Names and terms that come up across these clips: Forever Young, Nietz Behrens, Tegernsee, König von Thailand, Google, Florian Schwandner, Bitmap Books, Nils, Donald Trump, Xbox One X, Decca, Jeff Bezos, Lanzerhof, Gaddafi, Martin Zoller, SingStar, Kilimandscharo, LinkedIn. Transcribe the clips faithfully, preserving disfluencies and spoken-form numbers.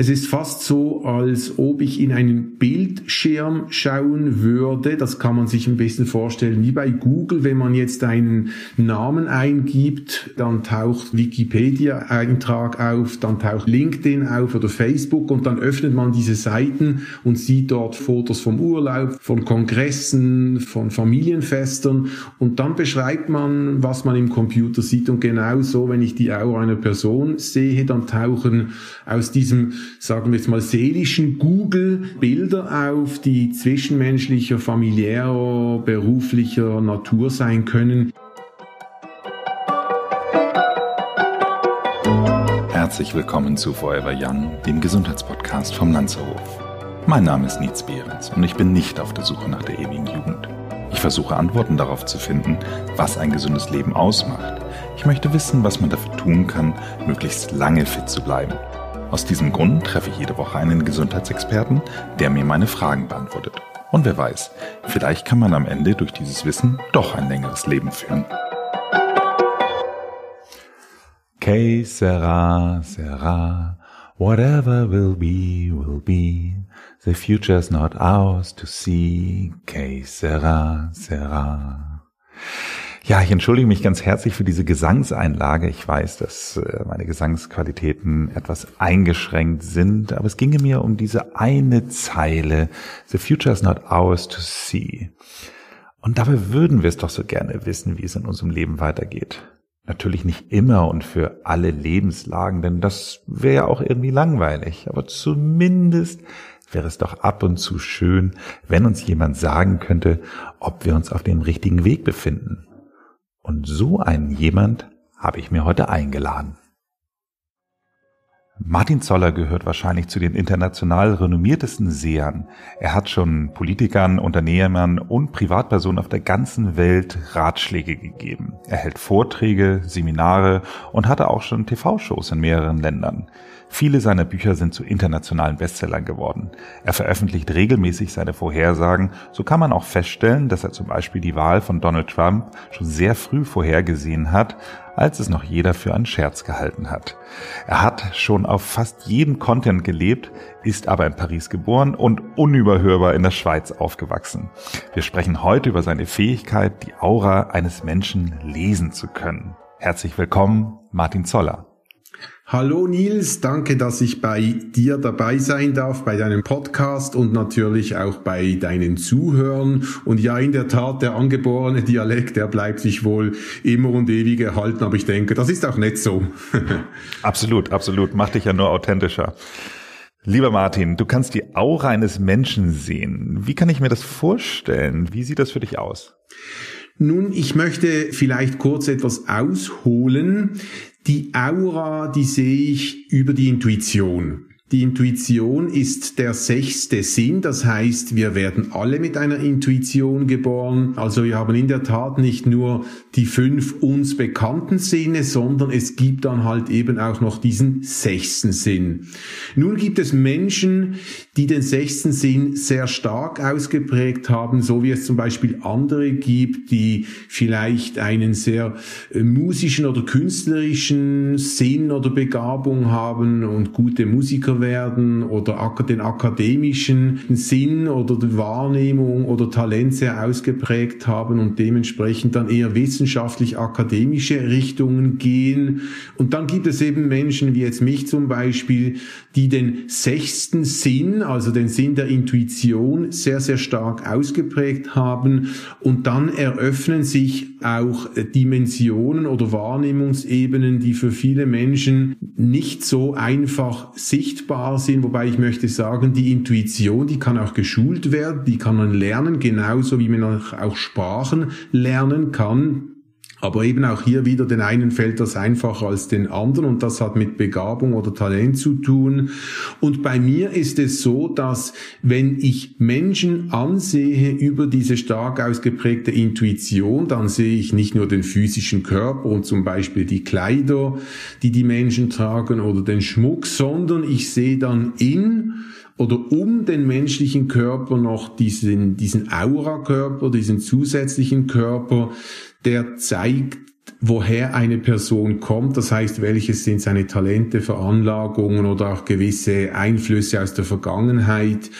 Es ist fast so, als ob ich in einen Bildschirm schauen würde. Das kann man sich am besten vorstellen wie bei Google. Wenn man jetzt einen Namen eingibt, dann taucht Wikipedia-Eintrag auf, dann taucht LinkedIn auf oder Facebook und dann öffnet man diese Seiten und sieht dort Fotos vom Urlaub, von Kongressen, von Familienfestern und dann beschreibt man, was man im Computer sieht. Und genauso, wenn ich die Aura einer Person sehe, dann tauchen aus diesem, sagen wir jetzt mal, seelischen Google Bilder auf, die zwischenmenschlicher, familiärer, beruflicher Natur sein können. Herzlich willkommen zu Forever Young, dem Gesundheitspodcast vom Lanzerhof. Mein Name ist Nietz Behrens und ich bin nicht auf der Suche nach der ewigen Jugend. Ich versuche Antworten darauf zu finden, was ein gesundes Leben ausmacht. Ich möchte wissen, was man dafür tun kann, möglichst lange fit zu bleiben. Aus diesem Grund treffe ich jede Woche einen Gesundheitsexperten, der mir meine Fragen beantwortet. Und wer weiß, vielleicht kann man am Ende durch dieses Wissen doch ein längeres Leben führen. Que sera, sera, whatever will be, will be. The future's not ours to see. Que sera, sera. Ja, ich entschuldige mich ganz herzlich für diese Gesangseinlage. Ich weiß, dass meine Gesangsqualitäten etwas eingeschränkt sind, aber es ginge mir um diese eine Zeile, The future is not ours to see. Und dabei würden wir es doch so gerne wissen, wie es in unserem Leben weitergeht. Natürlich nicht immer und für alle Lebenslagen, denn das wäre ja auch irgendwie langweilig, aber zumindest wäre es doch ab und zu schön, wenn uns jemand sagen könnte, ob wir uns auf dem richtigen Weg befinden. Und so einen jemand habe ich mir heute eingeladen. Martin Zoller gehört wahrscheinlich zu den international renommiertesten Sehern. Er hat schon Politikern, Unternehmern und Privatpersonen auf der ganzen Welt Ratschläge gegeben. Er hält Vorträge, Seminare und hatte auch schon T V-Shows in mehreren Ländern. Viele seiner Bücher sind zu internationalen Bestsellern geworden. Er veröffentlicht regelmäßig seine Vorhersagen. So kann man auch feststellen, dass er zum Beispiel die Wahl von Donald Trump schon sehr früh vorhergesehen hat, als es noch jeder für einen Scherz gehalten hat. Er hat schon auf fast jedem Kontinent gelebt, ist aber in Paris geboren und unüberhörbar in der Schweiz aufgewachsen. Wir sprechen heute über seine Fähigkeit, die Aura eines Menschen lesen zu können. Herzlich willkommen, Martin Zoller. Hallo Nils, danke, dass ich bei dir dabei sein darf, bei deinem Podcast und natürlich auch bei deinen Zuhörern. Und ja, in der Tat, der angeborene Dialekt, der bleibt sich wohl immer und ewig erhalten, aber ich denke, das ist auch nicht so. Absolut, absolut, macht dich ja nur authentischer. Lieber Martin, du kannst die Aura eines Menschen sehen. Wie kann ich mir das vorstellen? Wie sieht das für dich aus? Nun, ich möchte vielleicht kurz etwas ausholen. Die Aura, die sehe ich über die Intuition. Die Intuition ist der sechste Sinn, das heißt, wir werden alle mit einer Intuition geboren. Also wir haben in der Tat nicht nur die fünf uns bekannten Sinne, sondern es gibt dann halt eben auch noch diesen sechsten Sinn. Nun gibt es Menschen, die den sechsten Sinn sehr stark ausgeprägt haben, so wie es zum Beispiel andere gibt, die vielleicht einen sehr musischen oder künstlerischen Sinn oder Begabung haben und gute Musiker werden oder den akademischen Sinn oder die Wahrnehmung oder Talent sehr ausgeprägt haben und dementsprechend dann eher wissenschaftlich-akademische Richtungen gehen. Und dann gibt es eben Menschen wie jetzt mich zum Beispiel, die den sechsten Sinn, also den Sinn der Intuition, sehr, sehr stark ausgeprägt haben und dann eröffnen sich auch Dimensionen oder Wahrnehmungsebenen, die für viele Menschen nicht so einfach sichtbar sind, wobei ich möchte sagen, die Intuition, die kann auch geschult werden, die kann man lernen, genauso wie man auch Sprachen lernen kann. Aber eben auch hier wieder, den einen fällt das einfacher als den anderen und das hat mit Begabung oder Talent zu tun. Und bei mir ist es so, dass wenn ich Menschen ansehe über diese stark ausgeprägte Intuition, dann sehe ich nicht nur den physischen Körper und zum Beispiel die Kleider, die die Menschen tragen oder den Schmuck, sondern ich sehe dann in oder um den menschlichen Körper noch diesen, diesen Aura-Körper, diesen zusätzlichen Körper, der zeigt woher eine Person kommt, das heißt, welche sind seine Talente, Veranlagungen oder auch gewisse Einflüsse aus der Vergangenheit.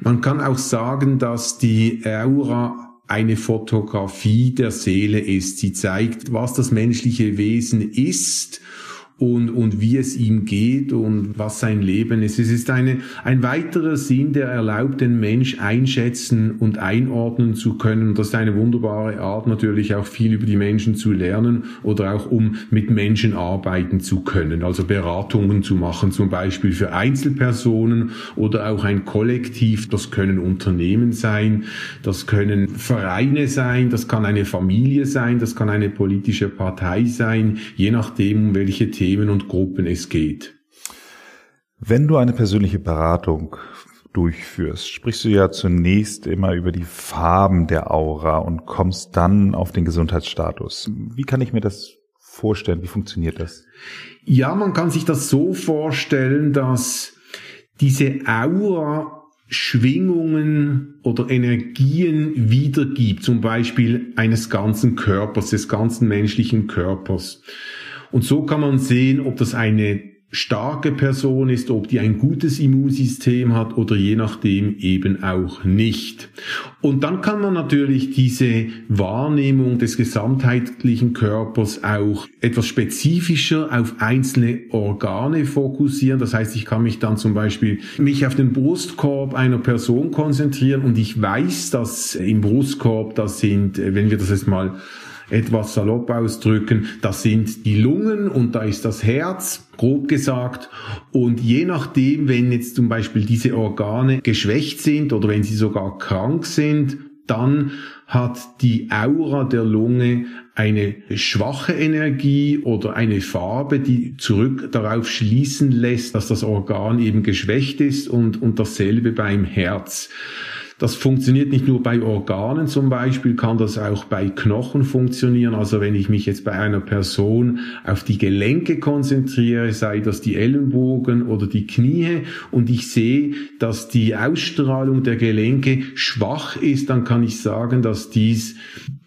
Man kann auch sagen, dass die Aura eine Fotografie der Seele ist. Sie zeigt, was das menschliche Wesen ist und, und wie es ihm geht und was sein Leben ist. Es ist eine, ein weiterer Sinn, der erlaubt, den Mensch einschätzen und einordnen zu können. Und das ist eine wunderbare Art, natürlich auch viel über die Menschen zu lernen oder auch um mit Menschen arbeiten zu können. Also Beratungen zu machen, zum Beispiel für Einzelpersonen oder auch ein Kollektiv. Das können Unternehmen sein, das können Vereine sein, das kann eine Familie sein, das kann eine politische Partei sein, je nachdem, um welche Themen Themen und Gruppen es geht. Wenn du eine persönliche Beratung durchführst, sprichst du ja zunächst immer über die Farben der Aura und kommst dann auf den Gesundheitsstatus. Wie kann ich mir das vorstellen? Wie funktioniert das? Ja, man kann sich das so vorstellen, dass diese Aura Schwingungen oder Energien wiedergibt, zum Beispiel eines ganzen Körpers, des ganzen menschlichen Körpers. Und so kann man sehen, ob das eine starke Person ist, ob die ein gutes Immunsystem hat oder je nachdem eben auch nicht. Und dann kann man natürlich diese Wahrnehmung des gesamtheitlichen Körpers auch etwas spezifischer auf einzelne Organe fokussieren. Das heißt, ich kann mich dann zum Beispiel mich auf den Brustkorb einer Person konzentrieren und ich weiß, dass im Brustkorb, das sind, wenn wir das jetzt mal etwas salopp ausdrücken, das sind die Lungen und da ist das Herz, grob gesagt. Und je nachdem, wenn jetzt zum Beispiel diese Organe geschwächt sind oder wenn sie sogar krank sind, dann hat die Aura der Lunge eine schwache Energie oder eine Farbe, die zurück darauf schließen lässt, dass das Organ eben geschwächt ist und, und dasselbe beim Herz. Das funktioniert nicht nur bei Organen, zum Beispiel kann das auch bei Knochen funktionieren. Also wenn ich mich jetzt bei einer Person auf die Gelenke konzentriere, sei das die Ellenbogen oder die Knie, und ich sehe, dass die Ausstrahlung der Gelenke schwach ist, dann kann ich sagen, dass dies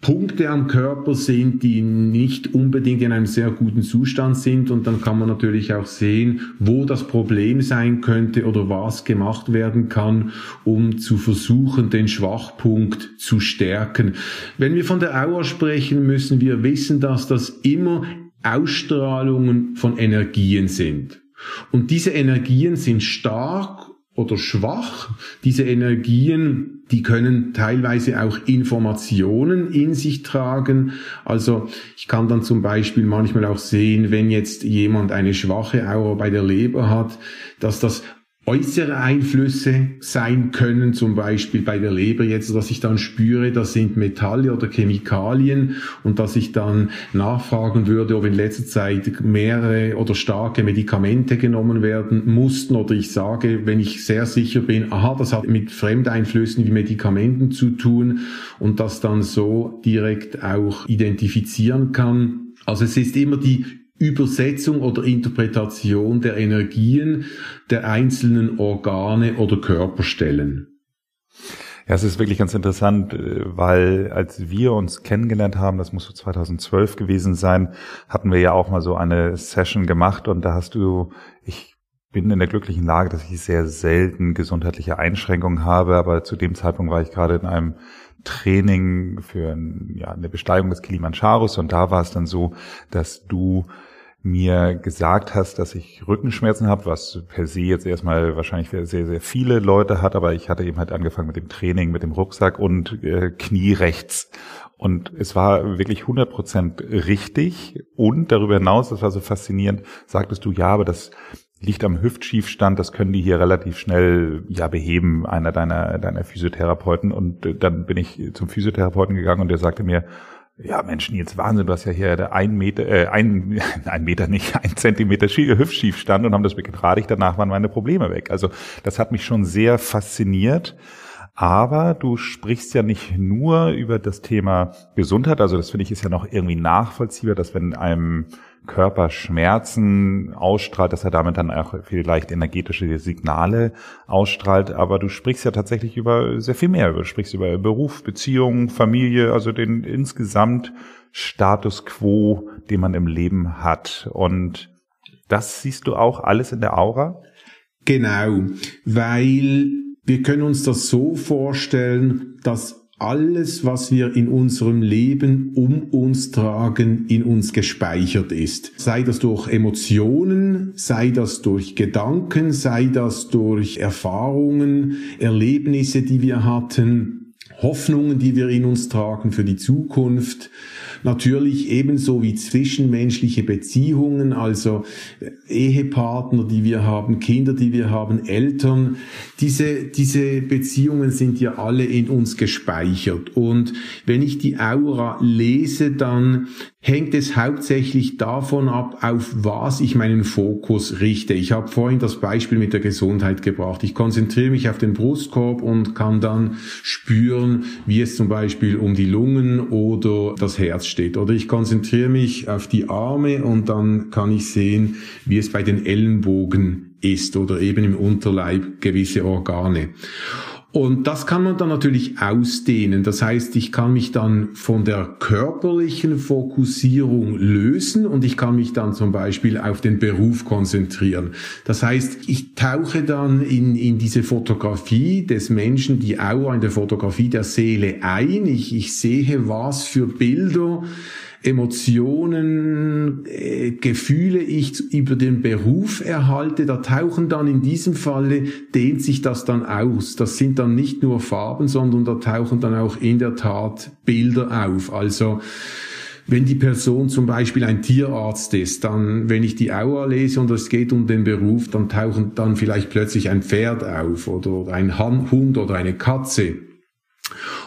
Punkte am Körper sind, die nicht unbedingt in einem sehr guten Zustand sind, und dann kann man natürlich auch sehen, wo das Problem sein könnte oder was gemacht werden kann, um zu versuchen, den Schwachpunkt zu stärken. Wenn wir von der Aura sprechen, müssen wir wissen, dass das immer Ausstrahlungen von Energien sind. Und diese Energien sind stark oder schwach. Diese Energien, die können teilweise auch Informationen in sich tragen. Also ich kann dann zum Beispiel manchmal auch sehen, wenn jetzt jemand eine schwache Aura bei der Leber hat, dass das äußere Einflüsse sein können, zum Beispiel bei der Leber jetzt, dass ich dann spüre, das sind Metalle oder Chemikalien, und dass ich dann nachfragen würde, ob in letzter Zeit mehrere oder starke Medikamente genommen werden mussten, oder ich sage, wenn ich sehr sicher bin, aha, das hat mit Fremdeinflüssen wie Medikamenten zu tun, und das dann so direkt auch identifizieren kann. Also es ist immer die Übersetzung oder Interpretation der Energien der einzelnen Organe oder Körperstellen. Ja, es ist wirklich ganz interessant, weil als wir uns kennengelernt haben, das muss so zweitausendzwölf gewesen sein, hatten wir ja auch mal so eine Session gemacht, und da hast du, ich bin in der glücklichen Lage, dass ich sehr selten gesundheitliche Einschränkungen habe, aber zu dem Zeitpunkt war ich gerade in einem Training für ja, eine Besteigung des Kilimandscharos, und da war es dann so, dass du mir gesagt hast, dass ich Rückenschmerzen habe, was per se jetzt erstmal wahrscheinlich sehr, sehr viele Leute hat, aber ich hatte eben halt angefangen mit dem Training, mit dem Rucksack und äh, Knie rechts. Und es war wirklich hundert Prozent richtig, und darüber hinaus, das war so faszinierend, sagtest du, ja, aber das liegt am Hüftschiefstand, das können die hier relativ schnell ja beheben, einer deiner deiner Physiotherapeuten. Und dann bin ich zum Physiotherapeuten gegangen, und der sagte mir, ja Mensch, Nietz, Wahnsinn, du hast ja hier ein Meter, äh, ein, ein Meter nicht, ein Zentimeter Hüftschiefstand, und haben das begradigt, danach waren meine Probleme weg. Also das hat mich schon sehr fasziniert. Aber du sprichst ja nicht nur über das Thema Gesundheit, also das finde ich ist ja noch irgendwie nachvollziehbar, dass wenn einem Körperschmerzen ausstrahlt, dass er damit dann auch vielleicht energetische Signale ausstrahlt. Aber du sprichst ja tatsächlich über sehr viel mehr. Du sprichst über Beruf, Beziehung, Familie, also den insgesamt Status quo, den man im Leben hat. Und das siehst du auch alles in der Aura? Genau, weil wir können uns das so vorstellen, dass alles, was wir in unserem Leben um uns tragen, in uns gespeichert ist. Sei das durch Emotionen, sei das durch Gedanken, sei das durch Erfahrungen, Erlebnisse, die wir hatten, Hoffnungen, die wir in uns tragen für die Zukunft. Natürlich ebenso wie zwischenmenschliche Beziehungen, also Ehepartner, die wir haben, Kinder, die wir haben, Eltern. Diese, diese Beziehungen sind ja alle in uns gespeichert. Und wenn ich die Aura lese, dann hängt es hauptsächlich davon ab, auf was ich meinen Fokus richte. Ich habe vorhin das Beispiel mit der Gesundheit gebracht. Ich konzentriere mich auf den Brustkorb und kann dann spüren, wie es zum Beispiel um die Lungen oder das Herz steht. Oder ich konzentriere mich auf die Arme und dann kann ich sehen, wie es bei den Ellenbogen ist oder eben im Unterleib gewisse Organe. Und das kann man dann natürlich ausdehnen. Das heißt, ich kann mich dann von der körperlichen Fokussierung lösen und ich kann mich dann zum Beispiel auf den Beruf konzentrieren. Das heißt, ich tauche dann in, in diese Fotografie des Menschen, die Aura in der Fotografie der Seele ein. Ich, ich sehe, was für Bilder, Emotionen, äh, Gefühle ich über den Beruf erhalte, da tauchen dann in diesem Falle, dehnt sich das dann aus. Das sind dann nicht nur Farben, sondern da tauchen dann auch in der Tat Bilder auf. Also wenn die Person zum Beispiel ein Tierarzt ist, dann, wenn ich die Aura lese und es geht um den Beruf, dann tauchen dann vielleicht plötzlich ein Pferd auf oder ein Hund oder eine Katze.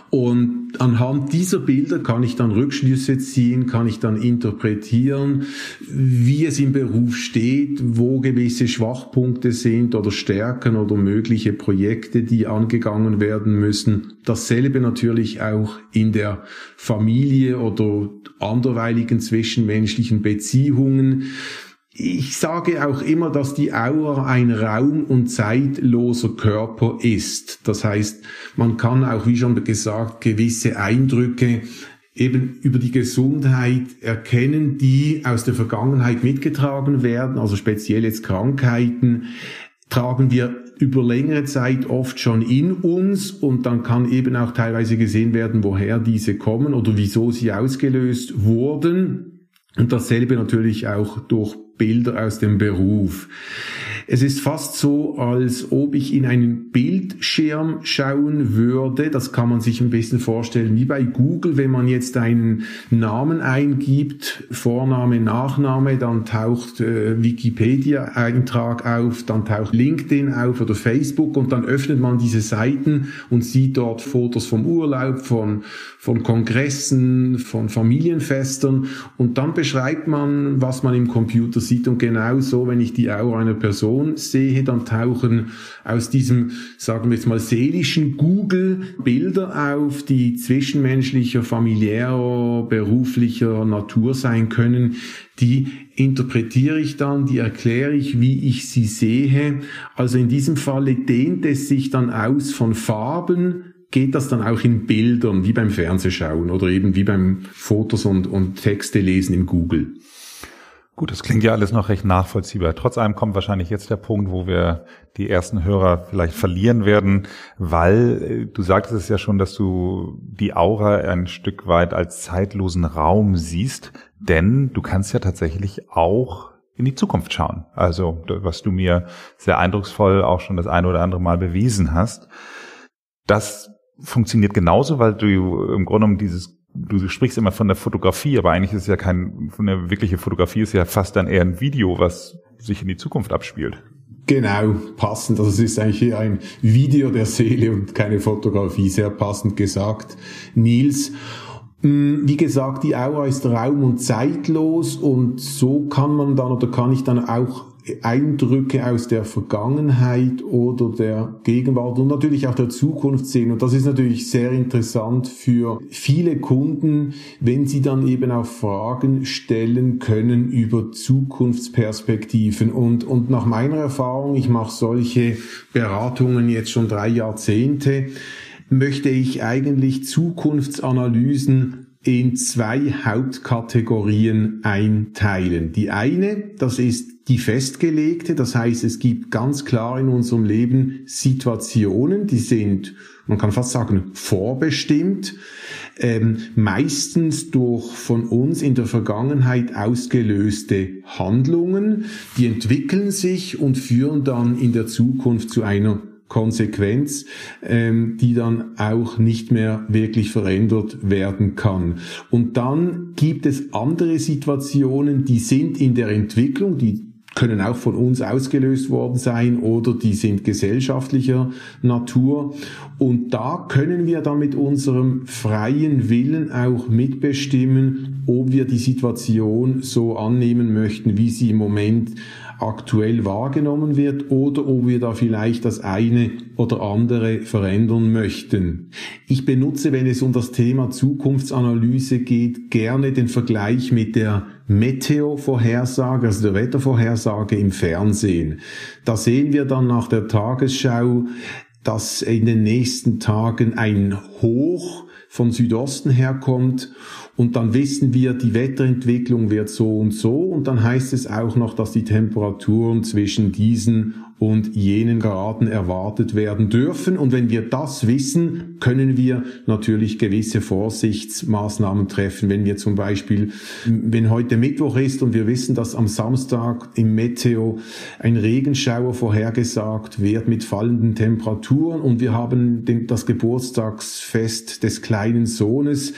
Und anhand dieser Bilder kann ich dann Rückschlüsse ziehen, kann ich dann interpretieren, wie es im Beruf steht, wo gewisse Schwachpunkte sind oder Stärken oder mögliche Projekte, die angegangen werden müssen. Dasselbe natürlich auch in der Familie oder anderweiligen zwischenmenschlichen Beziehungen. Ich sage auch immer, dass die Aura ein raum- und zeitloser Körper ist. Das heißt, man kann auch, wie schon gesagt, gewisse Eindrücke eben über die Gesundheit erkennen, die aus der Vergangenheit mitgetragen werden, also speziell jetzt Krankheiten, tragen wir über längere Zeit oft schon in uns und dann kann eben auch teilweise gesehen werden, woher diese kommen oder wieso sie ausgelöst wurden und dasselbe natürlich auch durch Bilder aus dem Beruf. Es ist fast so, als ob ich in einen Bildschirm schauen würde. Das kann man sich ein bisschen vorstellen, wie bei Google, wenn man jetzt einen Namen eingibt, Vorname, Nachname, dann taucht äh, Wikipedia-Eintrag auf, dann taucht LinkedIn auf oder Facebook und dann öffnet man diese Seiten und sieht dort Fotos vom Urlaub, von, von Kongressen, von Familienfesten und dann beschreibt man, was man im Computer sieht. Und genauso, wenn ich die Aura einer Person sehe, dann tauchen aus diesem, sagen wir jetzt mal, seelischen Google Bilder auf, die zwischenmenschlicher, familiärer, beruflicher Natur sein können. Die interpretiere ich dann, die erkläre ich, wie ich sie sehe. Also in diesem Falle dehnt es sich dann aus von Farben, geht das dann auch in Bildern, wie beim Fernsehschauen oder eben wie beim Fotos und, und Texte lesen in Google. Gut, das klingt ja alles noch recht nachvollziehbar. Trotz allem kommt wahrscheinlich jetzt der Punkt, wo wir die ersten Hörer vielleicht verlieren werden, weil du sagtest es ja schon, dass du die Aura ein Stück weit als zeitlosen Raum siehst, denn du kannst ja tatsächlich auch in die Zukunft schauen. Also, was du mir sehr eindrucksvoll auch schon das eine oder andere Mal bewiesen hast. Das funktioniert genauso, weil du im Grunde um dieses Du sprichst immer von der Fotografie, aber eigentlich ist es ja kein, eine wirkliche Fotografie ist ja fast dann eher ein Video, was sich in die Zukunft abspielt. Genau, passend. Also es ist eigentlich eher ein Video der Seele und keine Fotografie. Sehr passend gesagt, Nils. Wie gesagt, die Aura ist raum- und zeitlos und so kann man dann oder kann ich dann auch Eindrücke aus der Vergangenheit oder der Gegenwart und natürlich auch der Zukunft sehen. Und das ist natürlich sehr interessant für viele Kunden, wenn sie dann eben auch Fragen stellen können über Zukunftsperspektiven. Und, und nach meiner Erfahrung, ich mache solche Beratungen jetzt schon drei Jahrzehnte, möchte ich eigentlich Zukunftsanalysen in zwei Hauptkategorien einteilen. Die eine, das ist die festgelegte, das heißt, es gibt ganz klar in unserem Leben Situationen, die sind, man kann fast sagen, vorbestimmt, ähm, meistens durch von uns in der Vergangenheit ausgelöste Handlungen, die entwickeln sich und führen dann in der Zukunft zu einer Konsequenz, ähm, die dann auch nicht mehr wirklich verändert werden kann. Und dann gibt es andere Situationen, die sind in der Entwicklung, die können auch von uns ausgelöst worden sein oder die sind gesellschaftlicher Natur. Und da können wir dann mit unserem freien Willen auch mitbestimmen, ob wir die Situation so annehmen möchten, wie sie im Moment aktuell wahrgenommen wird oder ob wir da vielleicht das eine oder andere verändern möchten. Ich benutze, wenn es um das Thema Zukunftsanalyse geht, gerne den Vergleich mit der Meteorvorhersage, also der Wettervorhersage im Fernsehen. Da sehen wir dann nach der Tagesschau, dass in den nächsten Tagen ein Hoch von Südosten herkommt und dann wissen wir, die Wetterentwicklung wird so und so und dann heißt es auch noch, dass die Temperaturen zwischen diesen und jenen Graden erwartet werden dürfen und wenn wir das wissen, können wir natürlich gewisse Vorsichtsmaßnahmen treffen. Wenn wir zum Beispiel, wenn heute Mittwoch ist und wir wissen, dass am Samstag im Meteo ein Regenschauer vorhergesagt wird mit fallenden Temperaturen und wir haben den, das Geburtstagsfest des kleinen Kleinen Sohnes,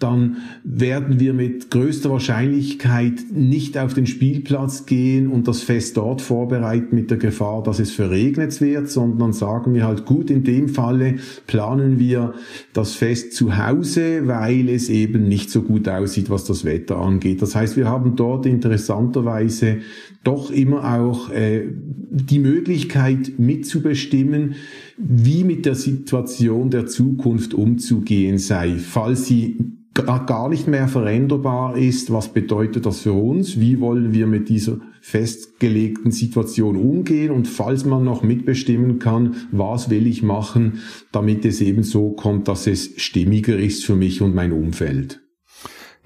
dann werden wir mit größter Wahrscheinlichkeit nicht auf den Spielplatz gehen und das Fest dort vorbereiten mit der Gefahr, dass es verregnet wird, sondern sagen wir halt, gut, in dem Falle planen wir das Fest zu Hause, weil es eben nicht so gut aussieht, was das Wetter angeht. Das heißt, wir haben dort interessanterweise doch immer auch äh, die Möglichkeit mitzubestimmen, wie mit der Situation der Zukunft umzugehen sei. Falls sie gar nicht mehr veränderbar ist, was bedeutet das für uns? Wie wollen wir mit dieser festgelegten Situation umgehen? Und falls man noch mitbestimmen kann, was will ich machen, damit es eben so kommt, dass es stimmiger ist für mich und mein Umfeld?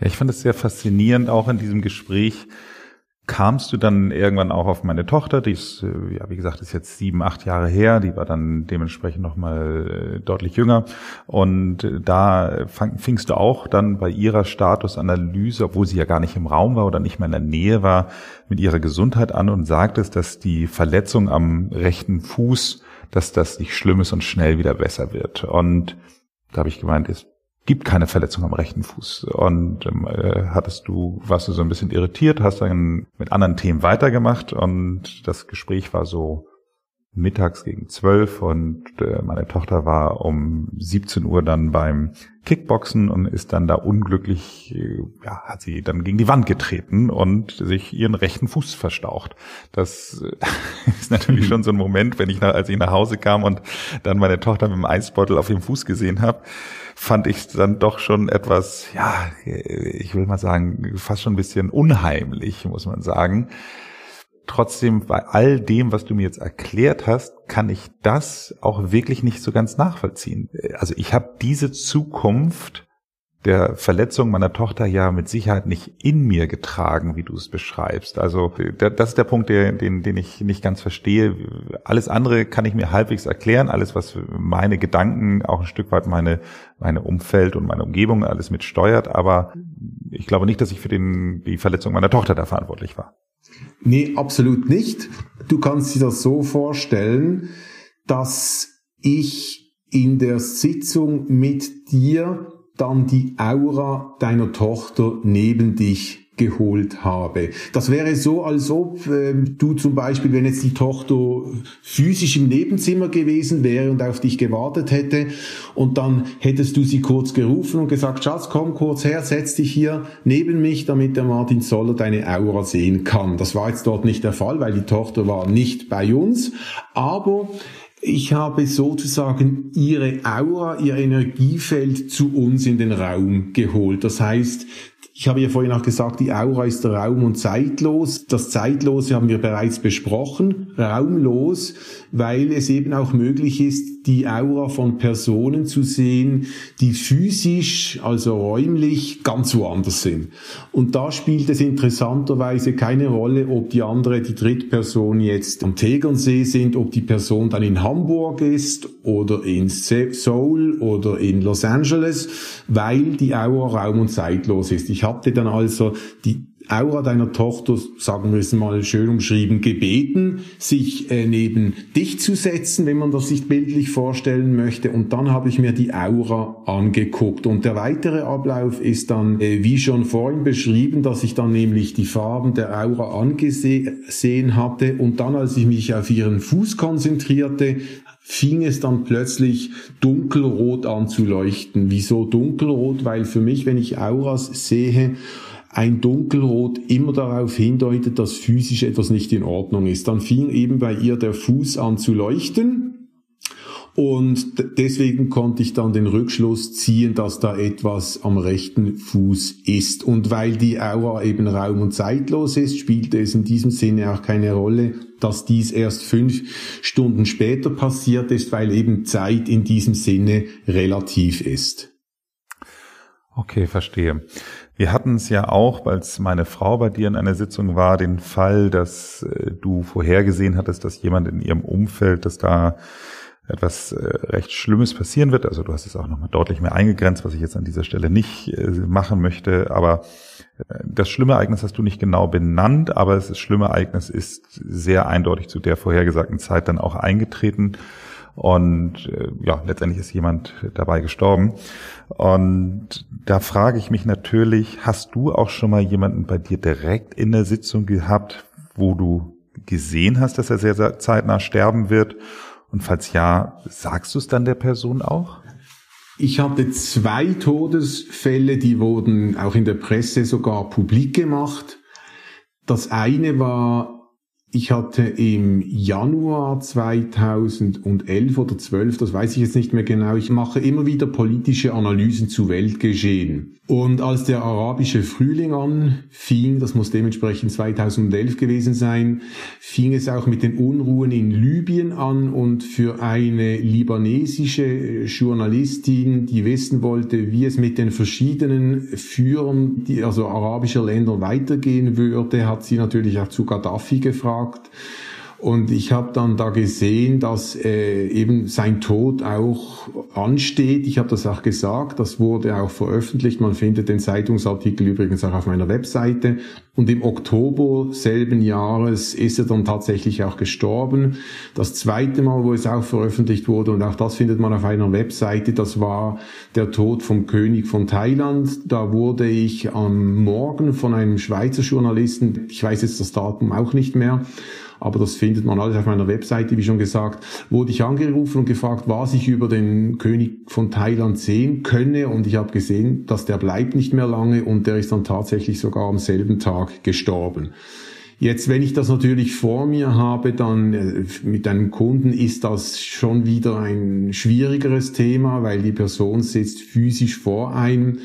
Ja, ich fand es sehr faszinierend, auch in diesem Gespräch. Kamst du dann irgendwann auch auf meine Tochter, die ist, ja, wie gesagt, ist jetzt sieben, acht Jahre her, die war dann dementsprechend nochmal deutlich jünger und da fang, fingst du auch dann bei ihrer Statusanalyse, obwohl sie ja gar nicht im Raum war oder nicht mehr in der Nähe war, mit ihrer Gesundheit an und sagtest, dass die Verletzung am rechten Fuß, dass das nicht schlimm ist und schnell wieder besser wird und da habe ich gemeint, ist gibt keine Verletzung am rechten Fuß. Und äh, hattest du, warst du so ein bisschen irritiert, hast dann mit anderen Themen weitergemacht und das Gespräch war so mittags gegen zwölf und äh, meine Tochter war um siebzehn Uhr dann beim Kickboxen und ist dann da unglücklich, äh, ja, hat sie dann gegen die Wand getreten und sich ihren rechten Fuß verstaucht. Das äh, ist natürlich mhm. schon so ein Moment, wenn ich nach, als ich nach Hause kam und dann meine Tochter mit dem Eisbeutel auf dem Fuß gesehen habe, fand ich dann doch schon etwas, ja, ich will mal sagen, fast schon ein bisschen unheimlich, muss man sagen. Trotzdem, bei all dem, was du mir jetzt erklärt hast, kann ich das auch wirklich nicht so ganz nachvollziehen. Also ich habe diese Zukunft der Verletzung meiner Tochter ja mit Sicherheit nicht in mir getragen, wie du es beschreibst. Also das ist der Punkt, den, den ich nicht ganz verstehe. Alles andere kann ich mir halbwegs erklären. Alles, was meine Gedanken, auch ein Stück weit meine, meine Umfeld und meine Umgebung alles mit steuert. Aber ich glaube nicht, dass ich für den, die Verletzung meiner Tochter da verantwortlich war. Nee, absolut nicht. Du kannst dir das so vorstellen, dass ich in der Sitzung mit dir dann die Aura deiner Tochter neben dich geholt habe. Das wäre so, als ob äh, du zum Beispiel, wenn jetzt die Tochter physisch im Nebenzimmer gewesen wäre und auf dich gewartet hätte und dann hättest du sie kurz gerufen und gesagt, Schatz, komm kurz her, setz dich hier neben mich, damit der Martin Zoller deine Aura sehen kann. Das war jetzt dort nicht der Fall, weil die Tochter war nicht bei uns, aber ich habe sozusagen ihre Aura, ihr Energiefeld zu uns in den Raum geholt. Das heißt, ich habe ja vorhin auch gesagt, die Aura ist raum- und zeitlos. Das Zeitlose haben wir bereits besprochen, raumlos, weil es eben auch möglich ist, die Aura von Personen zu sehen, die physisch, also räumlich, ganz woanders sind. Und da spielt es interessanterweise keine Rolle, ob die andere, die Drittperson jetzt am Tegernsee sind, ob die Person dann in Hamburg ist oder in Seoul oder in Los Angeles, weil die Aura raum- und zeitlos ist. Ich hatte dann also die Aura deiner Tochter, sagen wir es mal schön umschrieben, gebeten, sich äh, neben dich zu setzen, wenn man das sich bildlich vorstellen möchte. Und dann habe ich mir die Aura angeguckt. Und der weitere Ablauf ist dann, äh, wie schon vorhin beschrieben, dass ich dann nämlich die Farben der Aura angesehen hatte. Und dann, als ich mich auf ihren Fuß konzentrierte, fing es dann plötzlich dunkelrot an zu leuchten. Wieso dunkelrot? Weil für mich, wenn ich Auras sehe, ein Dunkelrot immer darauf hindeutet, dass physisch etwas nicht in Ordnung ist. Dann fing eben bei ihr der Fuß an zu leuchten und deswegen konnte ich dann den Rückschluss ziehen, dass da etwas am rechten Fuß ist. Und weil die Aura eben raum- und zeitlos ist, spielte es in diesem Sinne auch keine Rolle, dass dies erst fünf Stunden später passiert ist, weil eben Zeit in diesem Sinne relativ ist. Okay, verstehe. Wir hatten es ja auch, als meine Frau bei dir in einer Sitzung war, den Fall, dass du vorhergesehen hattest, dass jemand in ihrem Umfeld, dass da etwas recht Schlimmes passieren wird. Also du hast es auch nochmal deutlich mehr eingegrenzt, was ich jetzt an dieser Stelle nicht machen möchte. Aber das schlimme Ereignis hast du nicht genau benannt, aber das schlimme Ereignis ist sehr eindeutig zu der vorhergesagten Zeit dann auch eingetreten. Und ja, letztendlich ist jemand dabei gestorben. Und da frage ich mich natürlich, hast du auch schon mal jemanden bei dir direkt in der Sitzung gehabt, wo du gesehen hast, dass er sehr, sehr zeitnah sterben wird? Und falls ja, sagst du es dann der Person auch? Ich hatte zwei Todesfälle, die wurden auch in der Presse sogar publik gemacht. Das eine war, ich hatte im Januar zweitausendelf oder zwölf, das weiß ich jetzt nicht mehr genau, ich mache immer wieder politische Analysen zu Weltgeschehen. Und als der arabische Frühling anfing, das muss dementsprechend zweitausendelf gewesen sein, fing es auch mit den Unruhen in Libyen an und für eine libanesische Journalistin, die wissen wollte, wie es mit den verschiedenen Führern, die also arabischer Länder weitergehen würde, hat sie natürlich auch zu Gaddafi gefragt. Und ich habe dann da gesehen, dass äh, eben sein Tod auch ansteht. Ich habe das auch gesagt, das wurde auch veröffentlicht. Man findet den Zeitungsartikel übrigens auch auf meiner Webseite. Und im Oktober selben Jahres ist er dann tatsächlich auch gestorben. Das zweite Mal, wo es auch veröffentlicht wurde, und auch das findet man auf einer Webseite, das war der Tod vom König von Thailand. Da wurde ich am Morgen von einem Schweizer Journalisten, ich weiß jetzt das Datum auch nicht mehr, aber das findet man alles auf meiner Webseite, wie schon gesagt, wurde ich angerufen und gefragt, was ich über den König von Thailand sehen könne. Und ich habe gesehen, dass der bleibt nicht mehr lange und der ist dann tatsächlich sogar am selben Tag gestorben. Jetzt, wenn ich das natürlich vor mir habe, dann mit einem Kunden ist das schon wieder ein schwierigeres Thema, weil die Person sitzt physisch vor einem.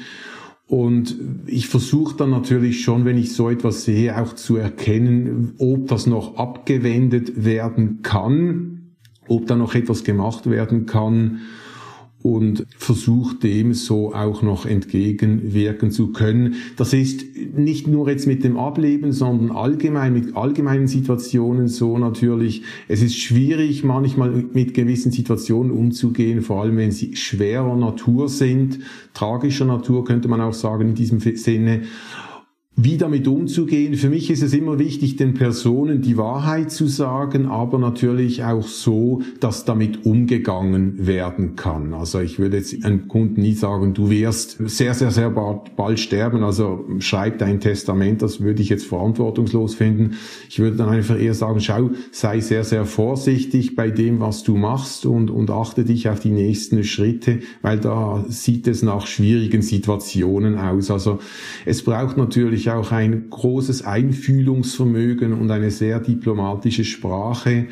Und ich versuche dann natürlich schon, wenn ich so etwas sehe, auch zu erkennen, ob das noch abgewendet werden kann, ob da noch etwas gemacht werden kann. Und versucht dem so auch noch entgegenwirken zu können. Das ist nicht nur jetzt mit dem Ableben, sondern allgemein mit allgemeinen Situationen so natürlich. Es ist schwierig, manchmal mit gewissen Situationen umzugehen, vor allem wenn sie schwerer Natur sind, tragischer Natur könnte man auch sagen in diesem Sinne. wie damit umzugehen. Für mich ist es immer wichtig, den Personen die Wahrheit zu sagen, aber natürlich auch so, dass damit umgegangen werden kann. Also ich würde jetzt einem Kunden nie sagen, du wirst sehr, sehr, sehr bald, bald sterben, also schreib dein Testament, das würde ich jetzt verantwortungslos finden. Ich würde dann einfach eher sagen, schau, sei sehr, sehr vorsichtig bei dem, was du machst und, und achte dich auf die nächsten Schritte, weil da sieht es nach schwierigen Situationen aus. Also es braucht natürlich auch ein großes Einfühlungsvermögen und eine sehr diplomatische Sprache,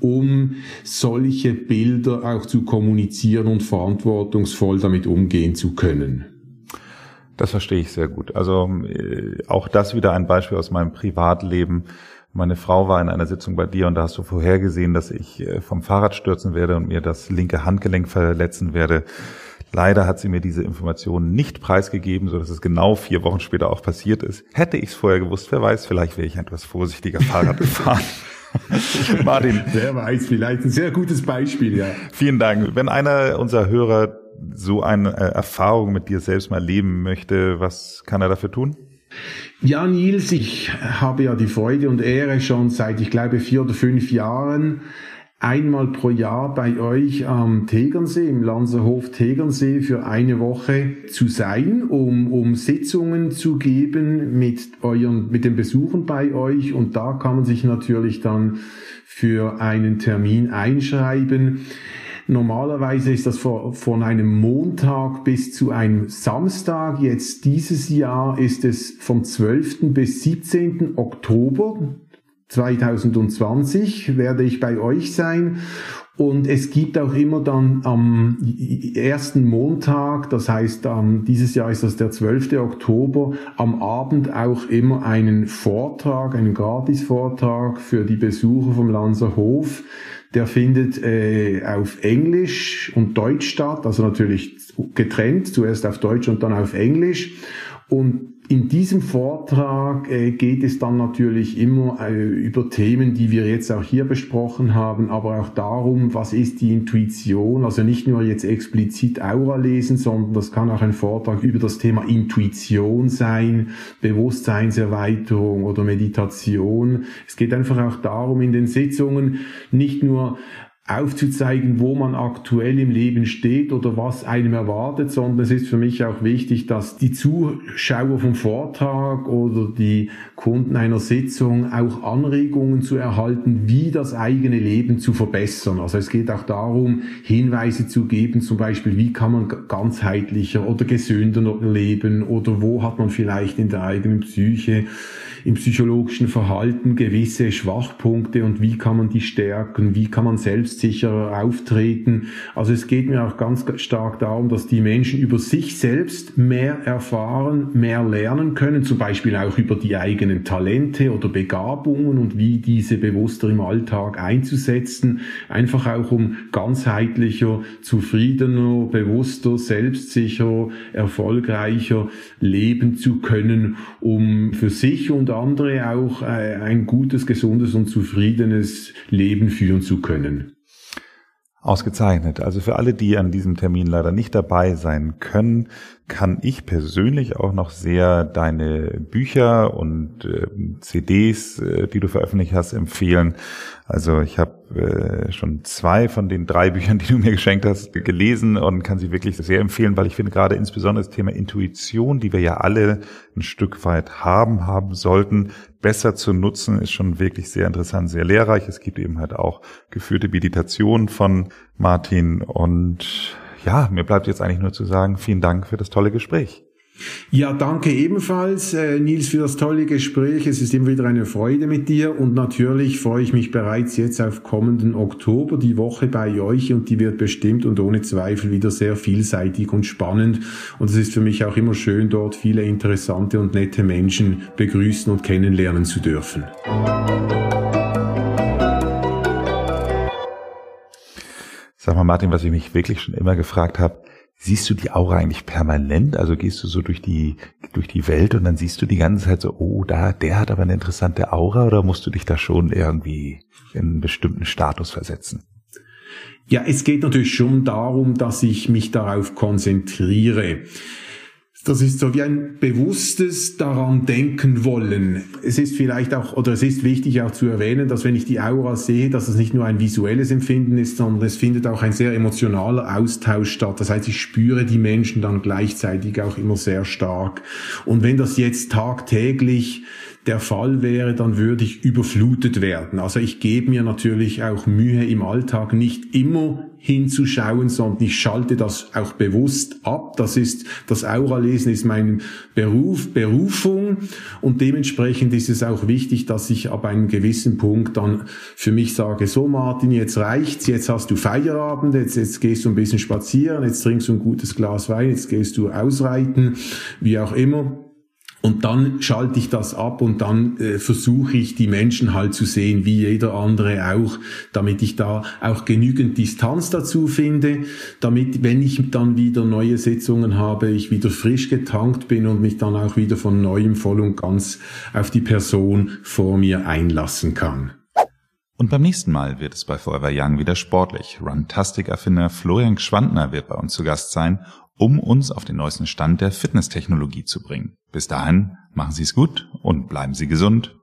um solche Bilder auch zu kommunizieren und verantwortungsvoll damit umgehen zu können. Das verstehe ich sehr gut. Also äh, auch das wieder ein Beispiel aus meinem Privatleben. Meine Frau war in einer Sitzung bei dir und da hast du vorhergesehen, dass ich äh, vom Fahrrad stürzen werde und mir das linke Handgelenk verletzen werde. Leider hat sie mir diese Informationen nicht preisgegeben, so dass es genau vier Wochen später auch passiert ist. Hätte ich es vorher gewusst, wer weiß, vielleicht wäre ich etwas vorsichtiger Fahrrad gefahren. Martin. Wer weiß, vielleicht ein sehr gutes Beispiel, ja. Vielen Dank. Wenn einer unserer Hörer so eine Erfahrung mit dir selbst mal leben möchte, was kann er dafür tun? Ja, Nils, ich habe ja die Freude und Ehre schon seit, ich glaube, vier oder fünf Jahren, einmal pro Jahr bei euch am Tegernsee, im Lanzerhof Tegernsee für eine Woche zu sein, um, um Sitzungen zu geben mit euren, mit den Besuchern bei euch. Und da kann man sich natürlich dann für einen Termin einschreiben. Normalerweise ist das von einem Montag bis zu einem Samstag. Jetzt dieses Jahr ist es vom zwölften bis siebzehnten Oktober zwanzig zwanzig werde ich bei euch sein und es gibt auch immer dann am ersten Montag, das heißt dieses Jahr ist das der zwölfte Oktober, am Abend auch immer einen Vortrag, einen Gratis-Vortrag für die Besucher vom Lanzerhof. Der findet äh, auf Englisch und Deutsch statt, also natürlich getrennt, zuerst auf Deutsch und dann auf Englisch. Und in diesem Vortrag äh, geht es dann natürlich immer äh, über Themen, die wir jetzt auch hier besprochen haben, aber auch darum, was ist die Intuition, also nicht nur jetzt explizit Aura lesen, sondern das kann auch ein Vortrag über das Thema Intuition sein, Bewusstseinserweiterung oder Meditation. Es geht einfach auch darum, in den Sitzungen nicht nur aufzuzeigen, wo man aktuell im Leben steht oder was einem erwartet, sondern es ist für mich auch wichtig, dass die Zuschauer vom Vortrag oder die Kunden einer Sitzung auch Anregungen zu erhalten, wie das eigene Leben zu verbessern. Also es geht auch darum, Hinweise zu geben, zum Beispiel, wie kann man ganzheitlicher oder gesünder leben oder wo hat man vielleicht in der eigenen Psyche, im psychologischen Verhalten gewisse Schwachpunkte und wie kann man die stärken, wie kann man selbstsicherer auftreten. Also es geht mir auch ganz stark darum, dass die Menschen über sich selbst mehr erfahren, mehr lernen können, zum Beispiel auch über die eigenen Talente oder Begabungen und wie diese bewusster im Alltag einzusetzen, einfach auch um ganzheitlicher, zufriedener, bewusster, selbstsicherer, erfolgreicher leben zu können, um für sich und andere auch ein gutes, gesundes und zufriedenes Leben führen zu können. Ausgezeichnet. Also für alle, die an diesem Termin leider nicht dabei sein können, kann ich persönlich auch noch sehr deine Bücher und äh, C Ds, äh, die du veröffentlicht hast, empfehlen. Also ich habe äh, schon zwei von den drei Büchern, die du mir geschenkt hast, gelesen und kann sie wirklich sehr empfehlen, weil ich finde gerade insbesondere das Thema Intuition, die wir ja alle ein Stück weit haben, haben sollten, besser zu nutzen, ist schon wirklich sehr interessant, sehr lehrreich. Es gibt eben halt auch geführte Meditationen von Martin und ja, mir bleibt jetzt eigentlich nur zu sagen, vielen Dank für das tolle Gespräch. Ja, danke ebenfalls, äh, Nils, für das tolle Gespräch. Es ist immer wieder eine Freude mit dir und natürlich freue ich mich bereits jetzt auf kommenden Oktober, die Woche bei euch und die wird bestimmt und ohne Zweifel wieder sehr vielseitig und spannend und es ist für mich auch immer schön, dort viele interessante und nette Menschen begrüßen und kennenlernen zu dürfen. Sag mal, Martin, was ich mich wirklich schon immer gefragt habe, siehst du die Aura eigentlich permanent? Also gehst du so durch die durch die Welt und dann siehst du die ganze Zeit so, oh, da, der hat aber eine interessante Aura, oder musst du dich da schon irgendwie in einen bestimmten Status versetzen? Ja, es geht natürlich schon darum, dass ich mich darauf konzentriere. Das ist so wie ein bewusstes daran denken wollen. Es ist vielleicht auch, oder es ist wichtig auch zu erwähnen, dass wenn ich die Aura sehe, dass es nicht nur ein visuelles Empfinden ist, sondern es findet auch ein sehr emotionaler Austausch statt. Das heißt, ich spüre die Menschen dann gleichzeitig auch immer sehr stark. Und wenn das jetzt tagtäglich der Fall wäre, dann würde ich überflutet werden. Also ich gebe mir natürlich auch Mühe im Alltag nicht immer hinzuschauen, sondern ich schalte das auch bewusst ab. Das ist, das Aura-Lesen ist mein Beruf, Berufung, und dementsprechend ist es auch wichtig, dass ich ab einem gewissen Punkt dann für mich sage, so Martin, jetzt reicht's, jetzt hast du Feierabend, jetzt, jetzt gehst du ein bisschen spazieren, jetzt trinkst du ein gutes Glas Wein, jetzt gehst du ausreiten, wie auch immer. Und dann schalte ich das ab und dann äh, versuche ich, die Menschen halt zu sehen, wie jeder andere auch, damit ich da auch genügend Distanz dazu finde, damit, wenn ich dann wieder neue Sitzungen habe, ich wieder frisch getankt bin und mich dann auch wieder von Neuem voll und ganz auf die Person vor mir einlassen kann. Und beim nächsten Mal wird es bei Forever Young wieder sportlich. Runtastic-Erfinder Florian Schwandner wird bei uns zu Gast sein, um uns auf den neuesten Stand der Fitnesstechnologie zu bringen. Bis dahin, machen Sie es gut und bleiben Sie gesund.